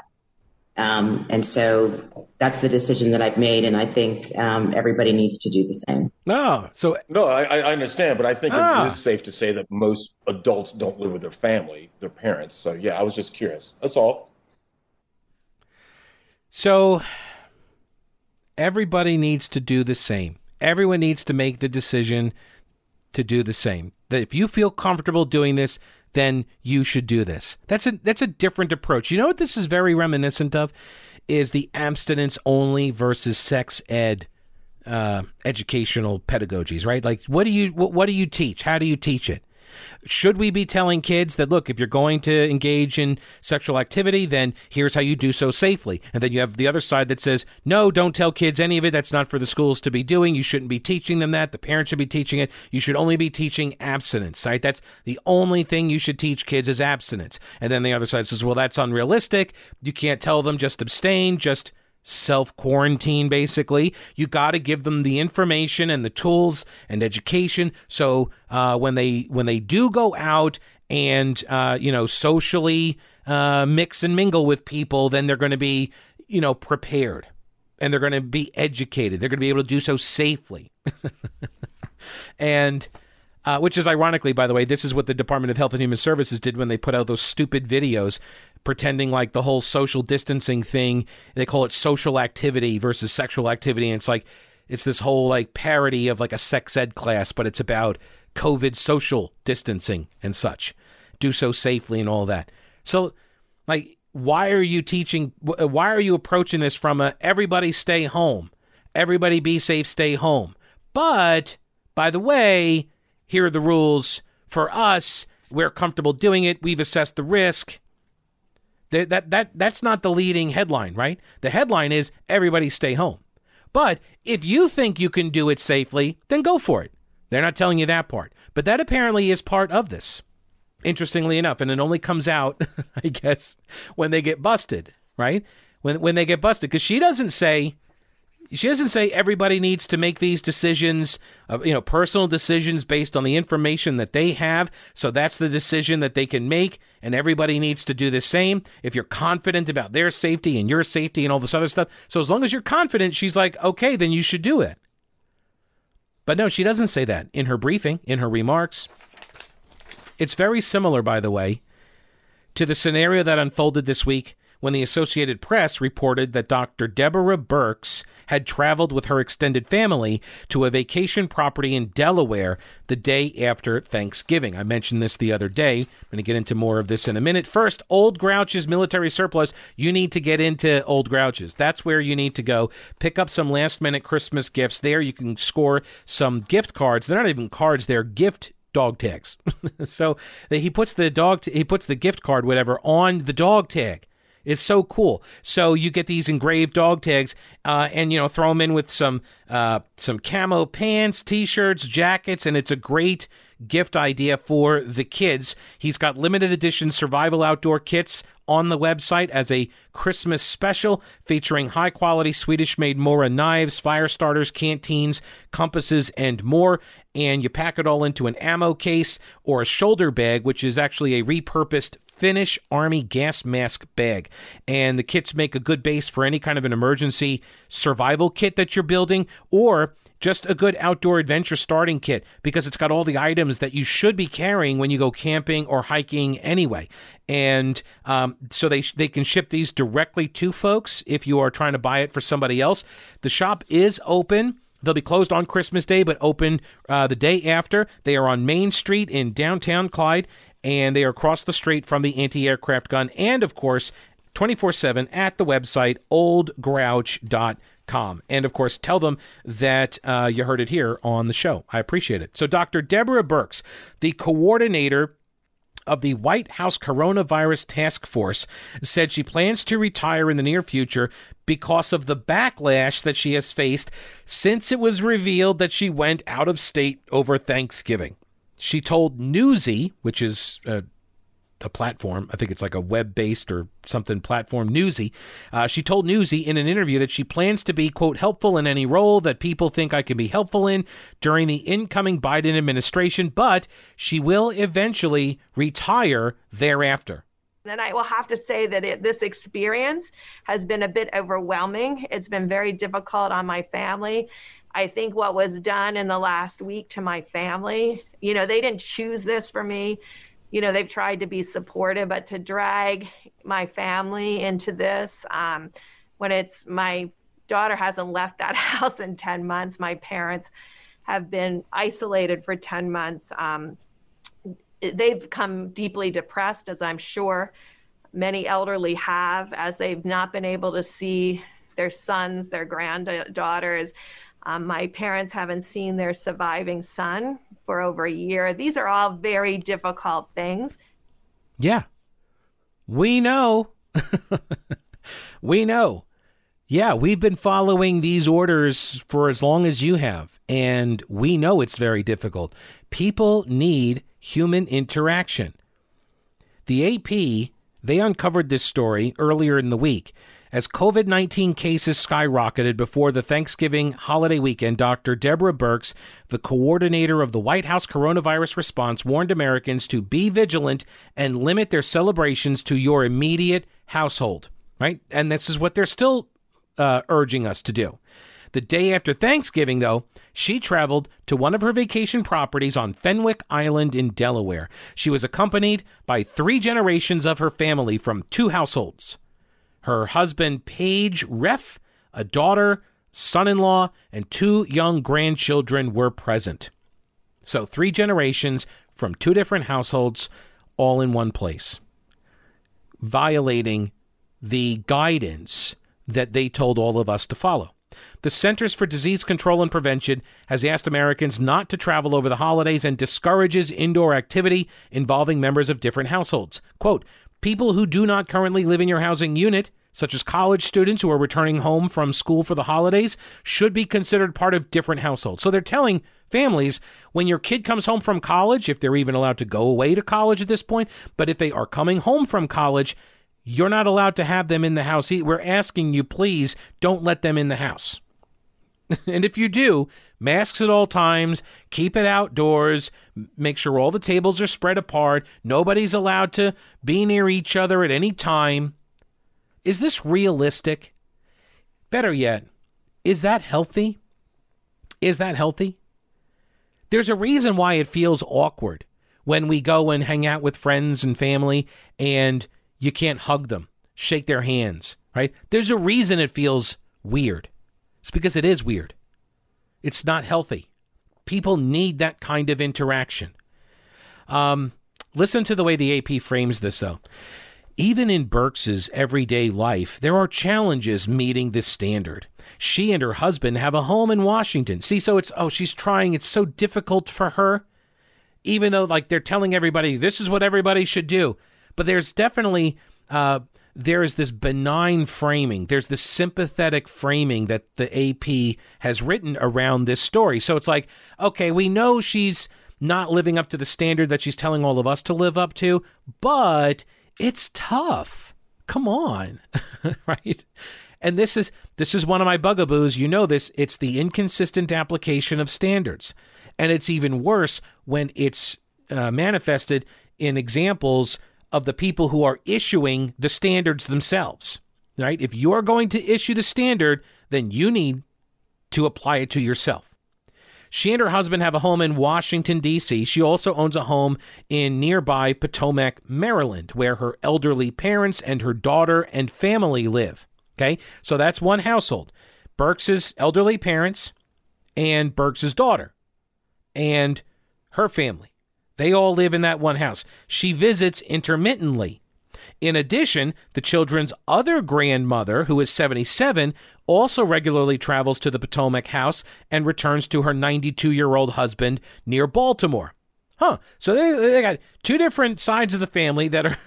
Um, and so that's the decision that I've made, and I think um, everybody needs to do the same. No, so no, I, I understand, but I think ah. it is safe to say that most adults don't live with their family, their parents. So yeah, I was just curious. That's all. So everybody needs to do the same. Everyone needs to make the decision to do the same. That if you feel comfortable doing this, then you should do this. That's a that's a different approach. You know what this is very reminiscent of? Is the abstinence-only versus sex ed uh, educational pedagogies, right? Like, what do you what, what do you teach? How do you teach it? Should we be telling kids that, look, if you're going to engage in sexual activity, then here's how you do so safely? And then you have the other side that says, no, don't tell kids any of it. That's not for the schools to be doing. You shouldn't be teaching them that. The parents should be teaching it. You should only be teaching abstinence, right? That's the only thing you should teach kids is abstinence. And then the other side says, well, that's unrealistic. You can't tell them just abstain, just self-quarantine, basically. You got to give them the information and the tools and education. So uh, when they when they do go out and, uh, you know, socially uh, mix and mingle with people, then they're going to be, you know, prepared and they're going to be educated. They're going to be able to do so safely. And uh, which is ironically, by the way, this is what the Department of Health and Human Services did when they put out those stupid videos pretending like the whole social distancing thing, they call it social activity versus sexual activity. And it's like, it's this whole like parody of like a sex ed class, but it's about COVID social distancing and such. Do so safely and all that. So like, why are you teaching? Why are you approaching this from a everybody stay home, everybody be safe, stay home. But by the way, here are the rules for us. We're comfortable doing it. We've assessed the risk. That, that that that's not the leading headline, right? The headline is everybody stay home. But if you think you can do it safely, then go for it. They're not telling you that part. But that apparently is part of this, interestingly enough. And it only comes out, I guess, when they get busted, right? When when they get busted. Because she doesn't say, she doesn't say everybody needs to make these decisions, uh, you know, personal decisions based on the information that they have. So that's the decision that they can make, and everybody needs to do the same. If you're confident about their safety and your safety and all this other stuff, so as long as you're confident, she's like, okay, then you should do it. But no, she doesn't say that in her briefing, in her remarks. It's very similar, by the way, to the scenario that unfolded this week when the Associated Press reported that Doctor Deborah Birx had traveled with her extended family to a vacation property in Delaware the day after Thanksgiving. I mentioned this the other day. I'm going to get into more of this in a minute. First, Old Grouch's military surplus. You need to get into Old Grouch's. That's where you need to go. Pick up some last-minute Christmas gifts there. You can score some gift cards. They're not even cards. They're gift dog tags. So he puts the dog, t- he puts the gift card, whatever, on the dog tag. It's so cool. So you get these engraved dog tags uh, and, you know, throw them in with some uh, some camo pants, T-shirts, jackets, and it's a great gift idea for the kids. He's got limited edition survival outdoor kits, on the website as a Christmas special featuring high-quality Swedish-made Mora knives, fire starters, canteens, compasses, and more. And you pack it all into an ammo case or a shoulder bag, which is actually a repurposed Finnish Army gas mask bag. And the kits make a good base for any kind of an emergency survival kit that you're building, or just a good outdoor adventure starting kit, because it's got all the items that you should be carrying when you go camping or hiking anyway. And um, so they they can ship these directly to folks if you are trying to buy it for somebody else. The shop is open. They'll be closed on Christmas Day, but open uh, the day after. They are on Main Street in downtown Clyde, and they are across the street from the anti-aircraft gun. And, of course, twenty-four seven at the website, old grouch dot com. And, of course, tell them that uh, you heard it here on the show. I appreciate it. So Doctor Deborah Birx, the coordinator of the White House Coronavirus Task Force, said she plans to retire in the near future because of the backlash that she has faced since it was revealed that she went out of state over Thanksgiving. She told Newsy, which is a, a platform, I think it's like a web-based or something platform, Newsy. Uh, she told Newsy in an interview that she plans to be, quote, helpful in any role that people think I can be helpful in during the incoming Biden administration, but she will eventually retire thereafter. And I will have to say that it, this experience has been a bit overwhelming. It's been very difficult on my family. I think what was done in the last week to my family, you know, they didn't choose this for me. You know, they've tried to be supportive, but to drag my family into this, um, when it's my daughter hasn't left that house in ten months, my parents have been isolated for ten months. Um, they've come deeply depressed, as I'm sure many elderly have, as they've not been able to see their sons, their granddaughters. Um, my parents haven't seen their surviving son for over a year. These are all very difficult things. Yeah, we know. We know. Yeah, we've been following these orders for as long as you have, and we know it's very difficult. People need human interaction. The A P, they uncovered this story earlier in the week. As COVID nineteen cases skyrocketed before the Thanksgiving holiday weekend, Doctor Deborah Birx, the coordinator of the White House coronavirus response, warned Americans to be vigilant and limit their celebrations to your immediate household, right? And this is what they're still uh, urging us to do. The day after Thanksgiving, though, she traveled to one of her vacation properties on Fenwick Island in Delaware. She was accompanied by three generations of her family from two households. Her husband, Paige Reff, a daughter, son-in-law, and two young grandchildren were present. So three generations from two different households, all in one place, violating the guidance that they told all of us to follow. The Centers for Disease Control and Prevention has asked Americans not to travel over the holidays and discourages indoor activity involving members of different households. Quote, people who do not currently live in your housing unit, such as college students who are returning home from school for the holidays, should be considered part of different households. So they're telling families, when your kid comes home from college, if they're even allowed to go away to college at this point, but if they are coming home from college, you're not allowed to have them in the house. We're asking you, please, don't let them in the house. And if you do, masks at all times, keep it outdoors, make sure all the tables are spread apart, nobody's allowed to be near each other at any time. Is this realistic? Better yet, is that healthy? Is that healthy? There's a reason why it feels awkward when we go and hang out with friends and family and you can't hug them, shake their hands, right? There's a reason it feels weird. It's because it is weird. It's not healthy. People need that kind of interaction. Um, listen to the way the A P frames this, though. Even in Birx's everyday life, there are challenges meeting this standard. She and her husband have a home in Washington. See, so it's, oh, she's trying. It's so difficult for her, even though, like, they're telling everybody, this is what everybody should do. But there's definitely... Uh, There is this benign framing. There's this sympathetic framing that the A P has written around this story. So it's like, okay, we know she's not living up to the standard that she's telling all of us to live up to, but it's tough. Come on, right? And this is this is one of my bugaboos. You know this. It's the inconsistent application of standards. And it's even worse when it's uh, manifested in examples of the people who are issuing the standards themselves, right? If you're going to issue the standard, then you need to apply it to yourself. She and her husband have a home in Washington, D C She also owns a home in nearby Potomac, Maryland, where her elderly parents and her daughter and family live. Okay, so that's one household. Birx's elderly parents and Birx's daughter and her family. They all live in that one house. She visits intermittently. In addition, the children's other grandmother, who is seventy-seven, also regularly travels to the Potomac house and returns to her ninety-two-year-old husband near Baltimore. Huh. So they, they got two different sides of the family that are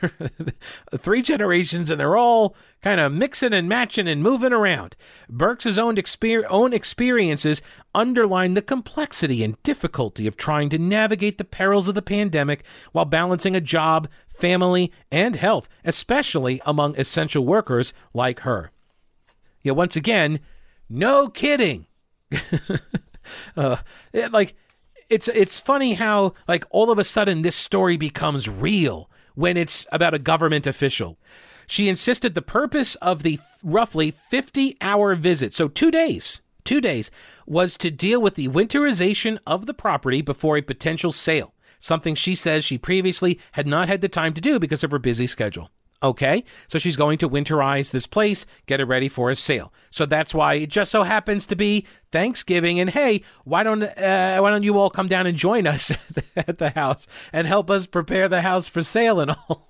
three generations, and they're all kind of mixing and matching and moving around. Birx's own, exper- own experiences underline the complexity and difficulty of trying to navigate the perils of the pandemic while balancing a job, family, and health, especially among essential workers like her. Yeah, once again, no kidding. uh, like... It's it's funny how, like, all of a sudden this story becomes real when it's about a government official. She insisted the purpose of the roughly fifty-hour visit, so two days, two days, was to deal with the winterization of the property before a potential sale, something she says she previously had not had the time to do because of her busy schedule. Okay, so she's going to winterize this place, get it ready for a sale. So that's why it just so happens to be Thanksgiving. And hey, why don't uh, why don't you all come down and join us at the house and help us prepare the house for sale and all?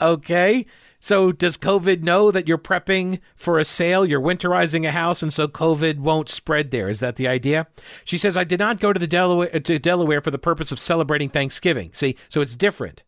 Okay, so does COVID know that you're prepping for a sale? You're winterizing a house, and so COVID won't spread there. Is that the idea? She says, I did not go to the Delaware to Delaware for the purpose of celebrating Thanksgiving. See, so it's different.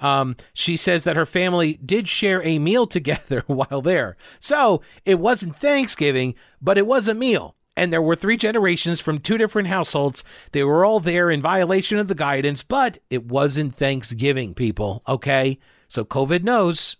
Um, she says that her family did share a meal together while there. So it wasn't Thanksgiving, but it was a meal. And there were three generations from two different households. They were all there in violation of the guidance, but it wasn't Thanksgiving, people. Okay. So COVID knows.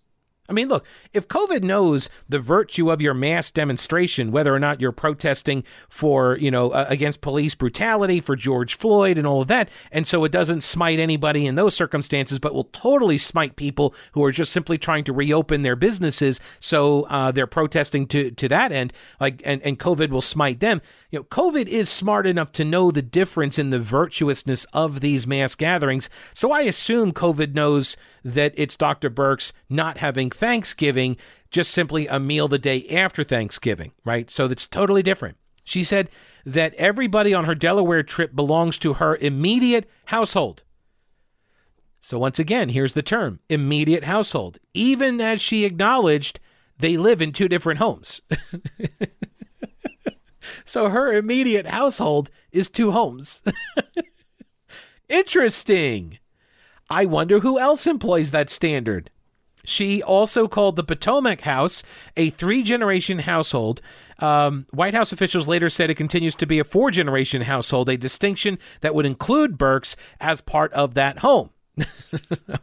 I mean, look, if COVID knows the virtue of your mass demonstration, whether or not you're protesting for, you know, uh, against police brutality, for George Floyd and all of that, and so it doesn't smite anybody in those circumstances, but will totally smite people who are just simply trying to reopen their businesses, so uh, they're protesting to, to that end, like, and, and COVID will smite them. You know, COVID is smart enough to know the difference in the virtuousness of these mass gatherings, so I assume COVID knows that it's Doctor Birx not having Thanksgiving, just simply a meal the day after Thanksgiving, right? So that's totally different. She said that everybody on her Delaware trip belongs to her immediate household. So once again, here's the term, immediate household. Even as she acknowledged, they live in two different homes. So her immediate household is two homes. Interesting. I wonder who else employs that standard. She also called the Potomac house a three-generation household. Um, White House officials later said it continues to be a four-generation household, a distinction that would include Birx as part of that home.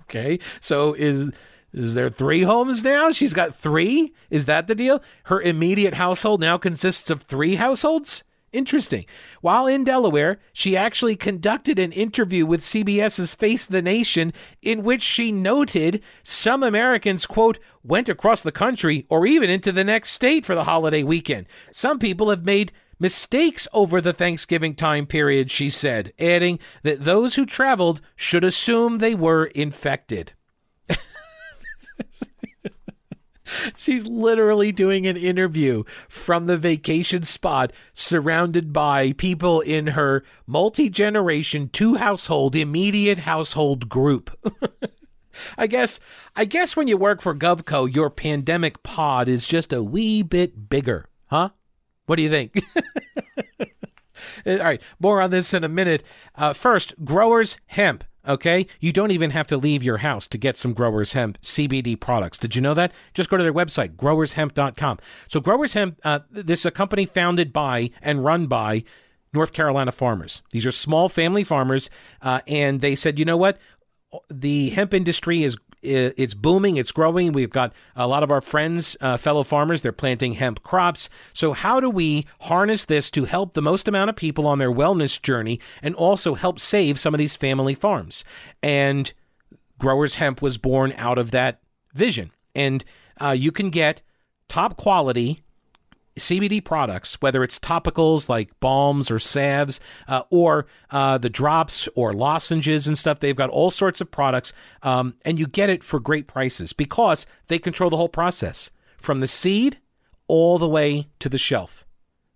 Okay, so is is there three homes now? She's got three? Is that the deal? Her immediate household now consists of three households? Interesting. While in Delaware, she actually conducted an interview with C B S's Face the Nation in which she noted some Americans, quote, went across the country or even into the next state for the holiday weekend. Some people have made mistakes over the Thanksgiving time period, she said, adding that those who traveled should assume they were infected. She's literally doing an interview from the vacation spot surrounded by people in her multi-generation, two-household, immediate household group. I guess I guess when you work for GovCo, your pandemic pod is just a wee bit bigger, huh? What do you think? All right, more on this in a minute. Uh, first, Growers Hemp. Okay, you don't even have to leave your house to get some Growers Hemp C B D products. Did you know that? Just go to their website, growers hemp dot com. So Growers Hemp, uh, this is a company founded by and run by North Carolina farmers. These are small family farmers, uh, and they said, you know what? The hemp industry is it's booming, it's growing. We've got a lot of our friends, uh, fellow farmers, they're planting hemp crops. So how do we harness this to help the most amount of people on their wellness journey and also help save some of these family farms? And Growers Hemp was born out of that vision. And uh, you can get top quality C B D products, whether it's topicals like balms or salves, uh, or uh, the drops or lozenges and stuff. They've got all sorts of products, um, and you get it for great prices because they control the whole process from the seed all the way to the shelf.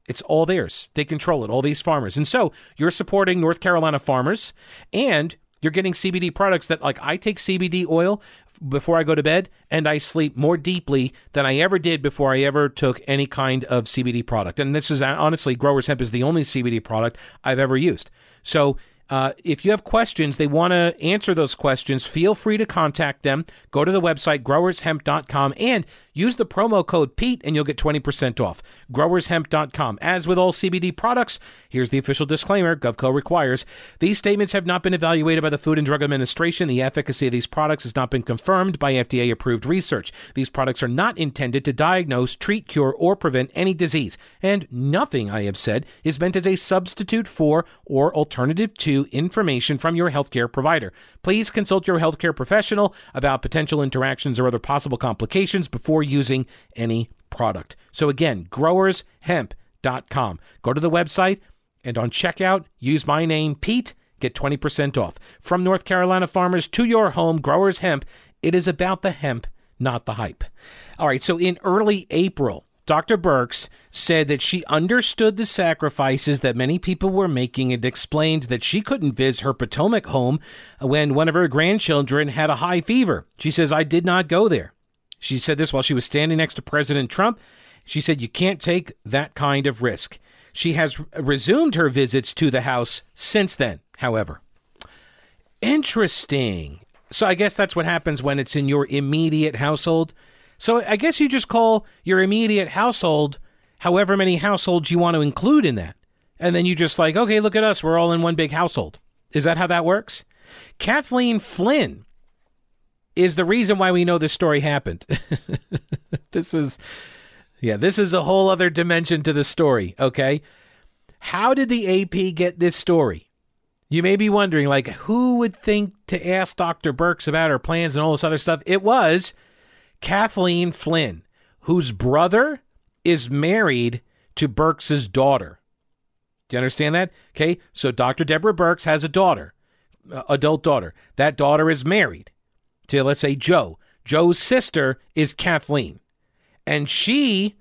It's all theirs. They control it, all these farmers. And so you're supporting North Carolina farmers, and you're getting C B D products that, like, I take C B D oil before I go to bed, and I sleep more deeply than I ever did before I ever took any kind of C B D product. And this is, honestly, Growers Hemp is the only C B D product I've ever used. So uh, if you have questions, they want to answer those questions, feel free to contact them. Go to the website, growers hemp dot com, and use the promo code Pete, and you'll get twenty percent off. growers hemp dot com. As with all C B D products, here's the official disclaimer, GovCo requires. These statements have not been evaluated by the Food and Drug Administration. The efficacy of these products has not been confirmed by F D A-approved research. These products are not intended to diagnose, treat, cure, or prevent any disease. And nothing I have said is meant as a substitute for or alternative to information from your healthcare provider. Please consult your healthcare professional about potential interactions or other possible complications before using any product. So again, growers hemp dot com. Go to the website, and on checkout, use my name, Pete, get twenty percent off. From North Carolina farmers to your home, Growers Hemp. It is about the hemp, not the hype. All right, so in early April, Doctor Birx said that she understood the sacrifices that many people were making and explained that she couldn't visit her Potomac home when one of her grandchildren had a high fever. She says, I did not go there. She said this while she was standing next to President Trump. She said, you can't take that kind of risk. She has resumed her visits to the house since then, however. Interesting. So I guess that's what happens when it's in your immediate household. So I guess you just call your immediate household however many households you want to include in that. And then you just like, okay, look at us. We're all in one big household. Is that how that works? Kathleen Flynn is the reason why we know this story happened. This is, yeah, this is a whole other dimension to the story, okay? How did the A P get this story? You may be wondering, like, who would think to ask Doctor Birx about her plans and all this other stuff? It was Kathleen Flynn, whose brother is married to Birx's daughter. Do you understand that? Okay, so Doctor Deborah Birx has a daughter, uh, adult daughter. That daughter is married to, let's say, Joe. Joe's sister is Kathleen. And she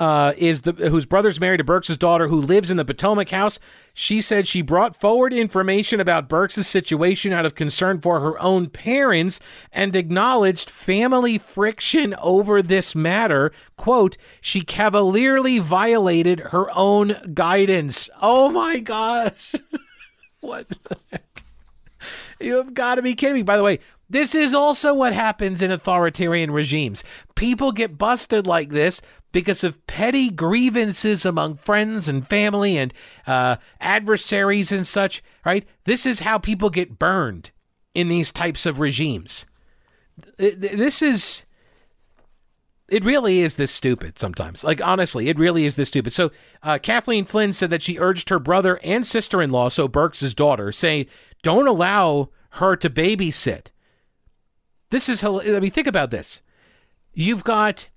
uh, is the whose brother's married to Birx's daughter, who lives in the Potomac house. She said she brought forward information about Birx's situation out of concern for her own parents and acknowledged family friction over this matter. Quote, she cavalierly violated her own guidance. Oh, my gosh. What the heck? You've got to be kidding me. By the way, this is also what happens in authoritarian regimes. People get busted like this because of petty grievances among friends and family and uh, adversaries and such, right? This is how people get burned in these types of regimes. This is, it really is this stupid sometimes. Like, honestly, it really is this stupid. So uh, Kathleen Flynn said that she urged her brother and sister-in-law, so Birx's daughter, saying, don't allow her to babysit. This is, I mean, think about this. You've got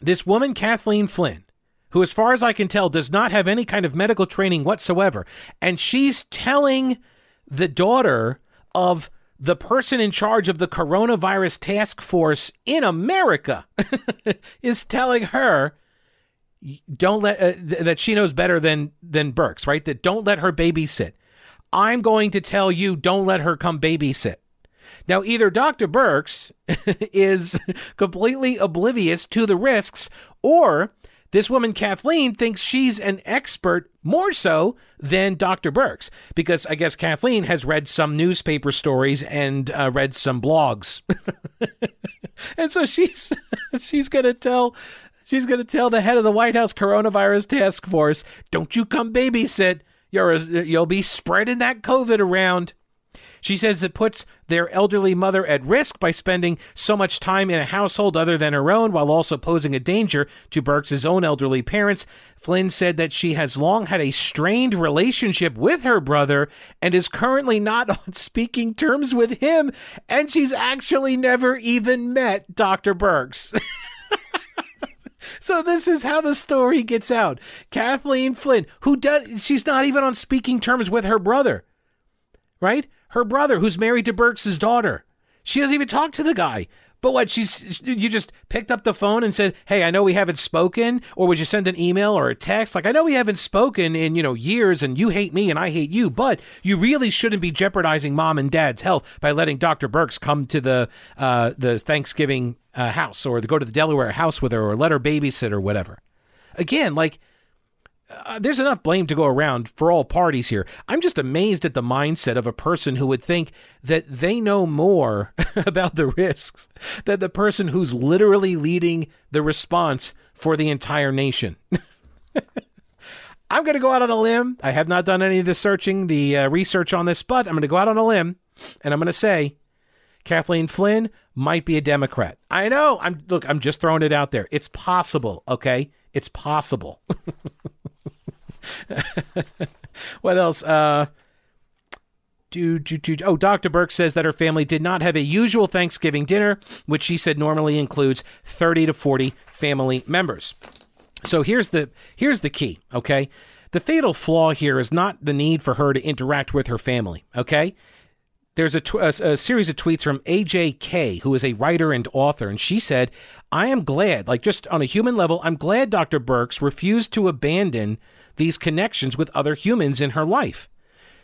this woman, Kathleen Flynn, who, as far as I can tell, does not have any kind of medical training whatsoever. And she's telling the daughter of the person in charge of the coronavirus task force in America is telling her, don't let, uh, th- that she knows better than, than Birx, right? That don't let her babysit. I'm going to tell you, don't let her come babysit. Now, either Doctor Birx is completely oblivious to the risks, or this woman, Kathleen, thinks she's an expert more so than Doctor Birx, because I guess Kathleen has read some newspaper stories and uh, read some blogs. And so she's she's going to tell she's going to tell the head of the White House Coronavirus Task Force, don't you come babysit. You're a, you'll be spreading that COVID around. She says it puts their elderly mother at risk by spending so much time in a household other than her own, while also posing a danger to Birx's own elderly parents. Flynn said that she has long had a strained relationship with her brother and is currently not on speaking terms with him, and she's actually never even met Doctor Birx. So this is how the story gets out. Kathleen Flynn, who does, she's not even on speaking terms with her brother, right? Her brother, who's married to Birx's daughter. She doesn't even talk to the guy. But what, she's, you just picked up the phone and said, hey, I know we haven't spoken, or would you send an email or a text? Like, I know we haven't spoken in, you know, years, and you hate me and I hate you, but you really shouldn't be jeopardizing mom and dad's health by letting Doctor Birx come to the uh, the Thanksgiving uh, house, or the, go to the Delaware house with her, or let her babysit or whatever. Again, like, Uh, there's enough blame to go around for all parties here. I'm just amazed at the mindset of a person who would think that they know more about the risks than the person who's literally leading the response for the entire nation. I'm going to go out on a limb. I have not done any of the searching, the uh, research on this, but I'm going to go out on a limb, and I'm going to say Kathleen Flynn might be a Democrat. I know. I'm look, I'm just throwing it out there. It's possible, okay? It's possible. What else? Uh, do, do, do, oh, Doctor Birx says that her family did not have a usual Thanksgiving dinner, which she said normally includes thirty to forty family members. So here's the here's the key, okay? The fatal flaw here is not the need for her to interact with her family, okay? There's a, tw- a, a series of tweets from A J K, who is a writer and author, and she said, I am glad, like just on a human level, I'm glad Doctor Birx refused to abandon these connections with other humans in her life.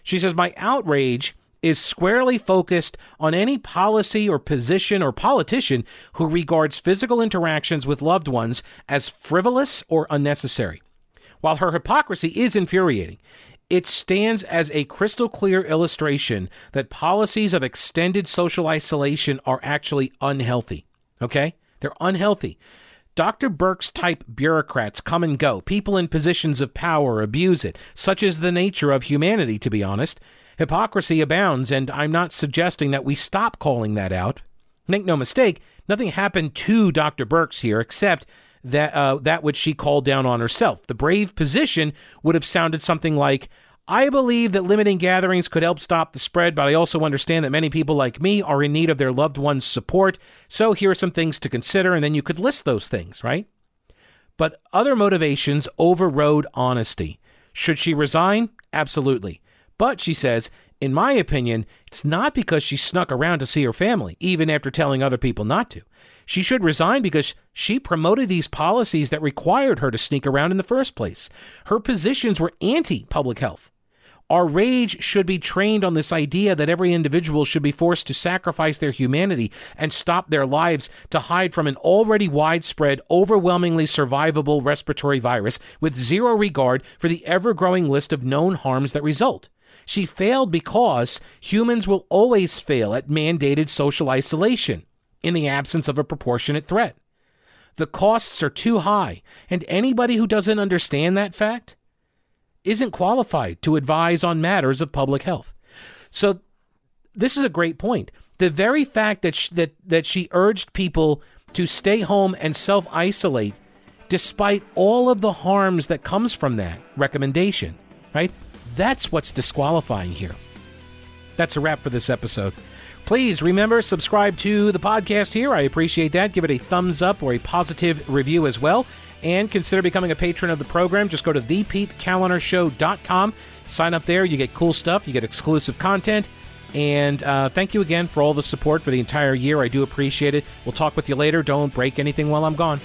She says, my outrage is squarely focused on any policy or position or politician who regards physical interactions with loved ones as frivolous or unnecessary. While her hypocrisy is infuriating, it stands as a crystal clear illustration that policies of extended social isolation are actually unhealthy, okay? They're unhealthy. Doctor Birx-type bureaucrats come and go. People in positions of power abuse it. Such is the nature of humanity, to be honest. Hypocrisy abounds, and I'm not suggesting that we stop calling that out. Make no mistake, nothing happened to Doctor Birx here except that uh, that which she called down on herself. The brave position would have sounded something like, I believe that limiting gatherings could help stop the spread, but I also understand that many people like me are in need of their loved one's support, so here are some things to consider, and then you could list those things, right? But other motivations overrode honesty. Should she resign? Absolutely. But, she says, in my opinion, it's not because she snuck around to see her family, even after telling other people not to. She should resign because she promoted these policies that required her to sneak around in the first place. Her positions were anti-public health. Our rage should be trained on this idea that every individual should be forced to sacrifice their humanity and stop their lives to hide from an already widespread, overwhelmingly survivable respiratory virus with zero regard for the ever-growing list of known harms that result. She failed because humans will always fail at mandated social isolation in the absence of a proportionate threat. The costs are too high, and anybody who doesn't understand that fact isn't qualified to advise on matters of public health. So this is a great point. The very fact that she, that, that she urged people to stay home and self-isolate, despite all of the harms that comes from that recommendation, right? That's what's disqualifying here. That's a wrap for this episode. Please remember, subscribe to the podcast here. I appreciate that. Give it a thumbs up or a positive review as well. And consider becoming a patron of the program. Just go to the Pete Kaliner Show dot com. Sign up there. You get cool stuff. You get exclusive content. And uh, thank you again for all the support for the entire year. I do appreciate it. We'll talk with you later. Don't break anything while I'm gone.